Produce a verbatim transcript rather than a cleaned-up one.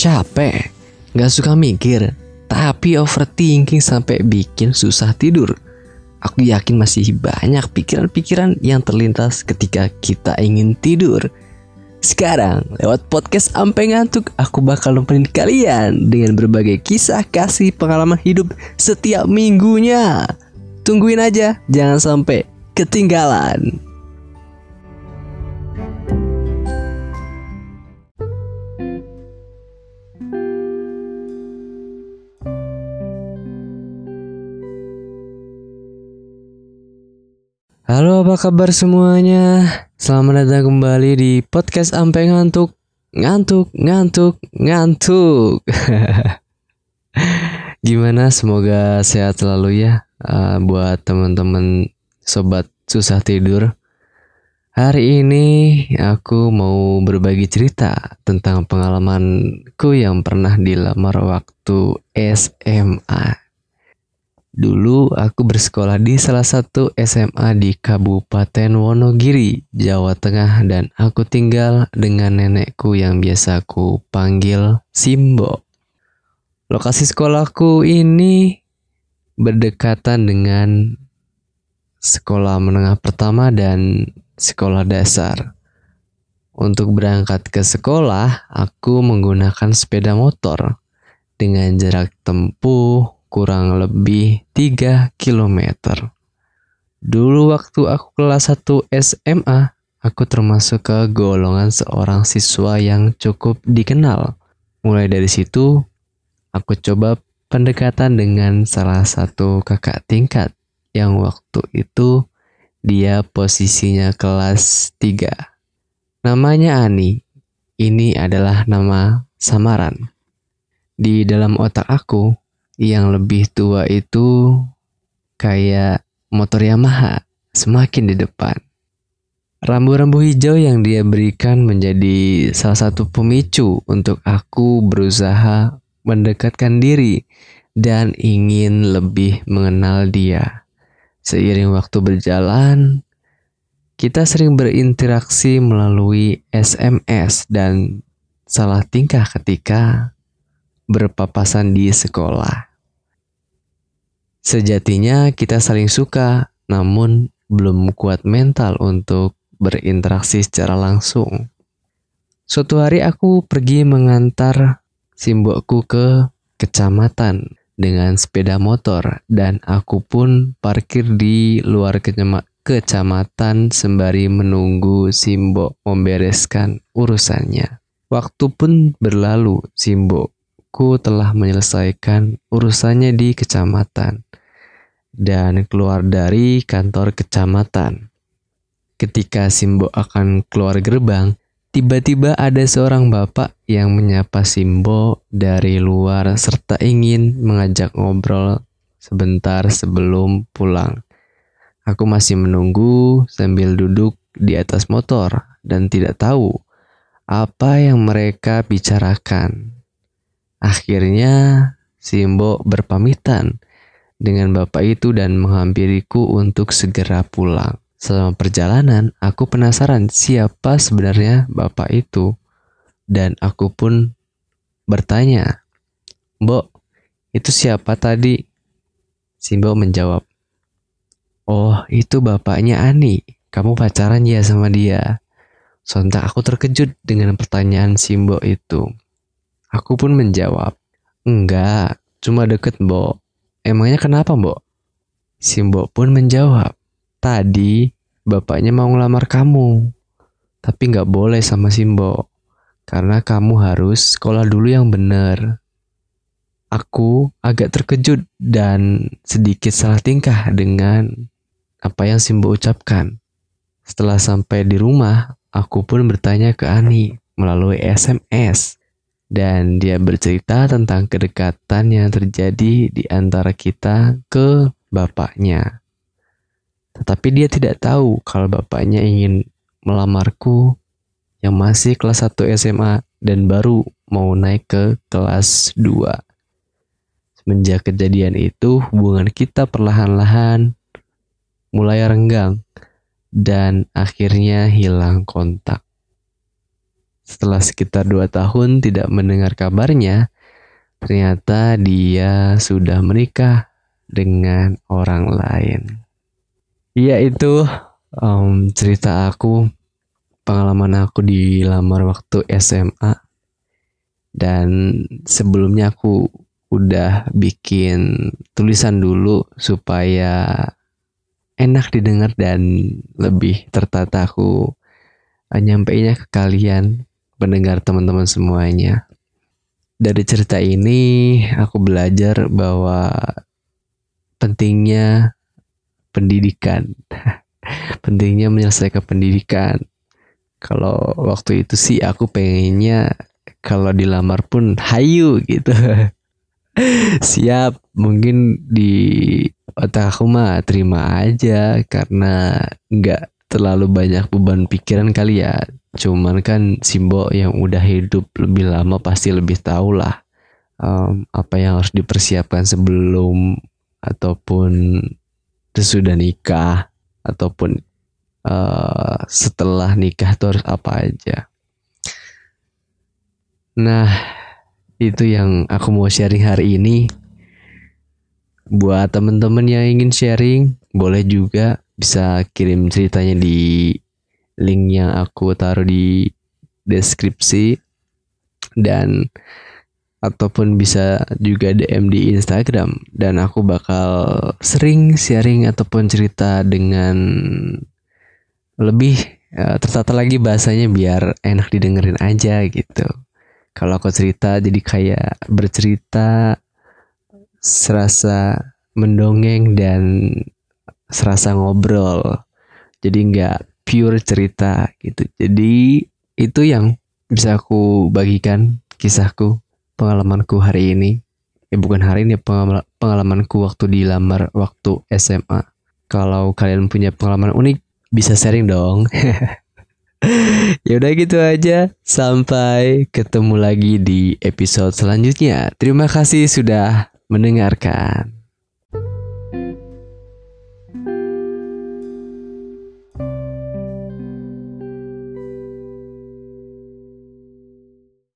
capek, gak suka mikir, tapi overthinking sampai bikin susah tidur. Aku yakin masih banyak pikiran-pikiran yang terlintas ketika kita ingin tidur. Sekarang, lewat podcast Ampe Ngantuk, aku bakal nemenin kalian dengan berbagai kisah kasih pengalaman hidup setiap minggunya. Tungguin aja, jangan sampai ketinggalan. Halo, apa kabar semuanya? Selamat datang kembali di podcast Ampe Ngantuk. Ngantuk, ngantuk, ngantuk. Gimana? Semoga sehat selalu ya uh, buat teman-teman sobat susah tidur. Hari ini aku mau berbagi cerita tentang pengalamanku yang pernah dilamar waktu S M A. Dulu aku bersekolah di salah satu S M A di Kabupaten Wonogiri, Jawa Tengah, dan aku tinggal dengan nenekku yang biasa aku panggil Simbo. Lokasi sekolahku ini berdekatan dengan sekolah menengah pertama dan sekolah dasar. Untuk berangkat ke sekolah, aku menggunakan sepeda motor dengan jarak tempuh kurang lebih tiga kilometer. Dulu waktu aku kelas satu S M A, aku termasuk ke golongan seorang siswa yang cukup dikenal. Mulai dari situ, aku coba pendekatan dengan salah satu kakak tingkat yang waktu itu dia posisinya kelas tiga. Namanya Ani. Ini adalah nama samaran. Di dalam otak aku, yang lebih tua itu kayak motor Yamaha, semakin di depan. Rambu-rambu hijau yang dia berikan menjadi salah satu pemicu untuk aku berusaha mendekatkan diri dan ingin lebih mengenal dia. Seiring waktu berjalan, kita sering berinteraksi melalui S M S dan salah tingkah ketika berpapasan di sekolah. Sejatinya kita saling suka, namun belum kuat mental untuk berinteraksi secara langsung. Suatu hari aku pergi mengantar Simbokku ke kecamatan dengan sepeda motor, dan aku pun parkir di luar kecamatan sembari menunggu Simbok membereskan urusannya. Waktu pun berlalu, Simbokku telah menyelesaikan urusannya di kecamatan dan keluar dari kantor kecamatan. Ketika Simbo akan keluar gerbang, tiba-tiba ada seorang bapak yang menyapa Simbo dari luar serta ingin mengajak ngobrol sebentar sebelum pulang. Aku masih menunggu sambil duduk di atas motor dan tidak tahu apa yang mereka bicarakan. Akhirnya Simbo berpamitan dengan bapak itu dan menghampiriku untuk segera pulang. Selama perjalanan, aku penasaran siapa sebenarnya bapak itu. Dan aku pun bertanya, "Mbok, itu siapa tadi?" Simbo menjawab, "Oh, itu bapaknya Ani. Kamu pacaran ya sama dia?" Sontak aku terkejut dengan pertanyaan Simbo itu. Aku pun menjawab, "Enggak, cuma deket, Mbok." "Emangnya kenapa, Mbok?" Simbo pun menjawab, "Tadi bapaknya mau ngelamar kamu, tapi gak boleh sama Simbo, karena kamu harus sekolah dulu yang bener." Aku agak terkejut dan sedikit salah tingkah dengan apa yang Simbo ucapkan. Setelah sampai di rumah, aku pun bertanya ke Ani melalui S M S. Dan dia bercerita tentang kedekatan yang terjadi di antara kita ke bapaknya. Tetapi dia tidak tahu kalau bapaknya ingin melamarku yang masih kelas satu S M A dan baru mau naik ke kelas dua. Semenjak kejadian itu, hubungan kita perlahan-lahan mulai renggang dan akhirnya hilang kontak. Setelah sekitar dua tahun tidak mendengar kabarnya, ternyata dia sudah menikah dengan orang lain. Yaitu um, cerita aku, pengalaman aku dilamar waktu S M A. Dan sebelumnya aku udah bikin tulisan dulu supaya enak didengar dan lebih tertata aku nyampeinnya ke kalian pendengar teman-teman semuanya. Dari cerita ini aku belajar bahwa pentingnya pendidikan, pentingnya menyelesaikan pendidikan. Kalau waktu itu sih aku pengennya kalau dilamar pun hayu gitu. Siap, mungkin di otak aku mah terima aja karena nggak terlalu banyak beban pikiran kali ya. Cuman kan Simbo yang udah hidup lebih lama pasti lebih tahu lah um, apa yang harus dipersiapkan sebelum ataupun sesudah nikah ataupun uh, setelah nikah tuh harus apa aja. Nah, itu yang aku mau sharing hari ini. Buat temen-temen yang ingin sharing, boleh juga bisa kirim ceritanya di link yang aku taruh di deskripsi. Dan ataupun bisa juga D M di Instagram. Dan aku bakal sering sharing ataupun cerita dengan lebih uh, tertata lagi bahasanya biar enak didengerin aja gitu. Kalau aku cerita jadi kayak bercerita, serasa mendongeng dan serasa ngobrol. Jadi nggak pure cerita gitu. Jadi itu yang bisa aku bagikan, kisahku, pengalamanku hari ini. Ya bukan hari ini, pengalamanku waktu dilamar waktu S M A. Kalau kalian punya pengalaman unik, bisa sharing dong. Yaudah gitu aja. Sampai ketemu lagi di episode selanjutnya. Terima kasih sudah mendengarkan.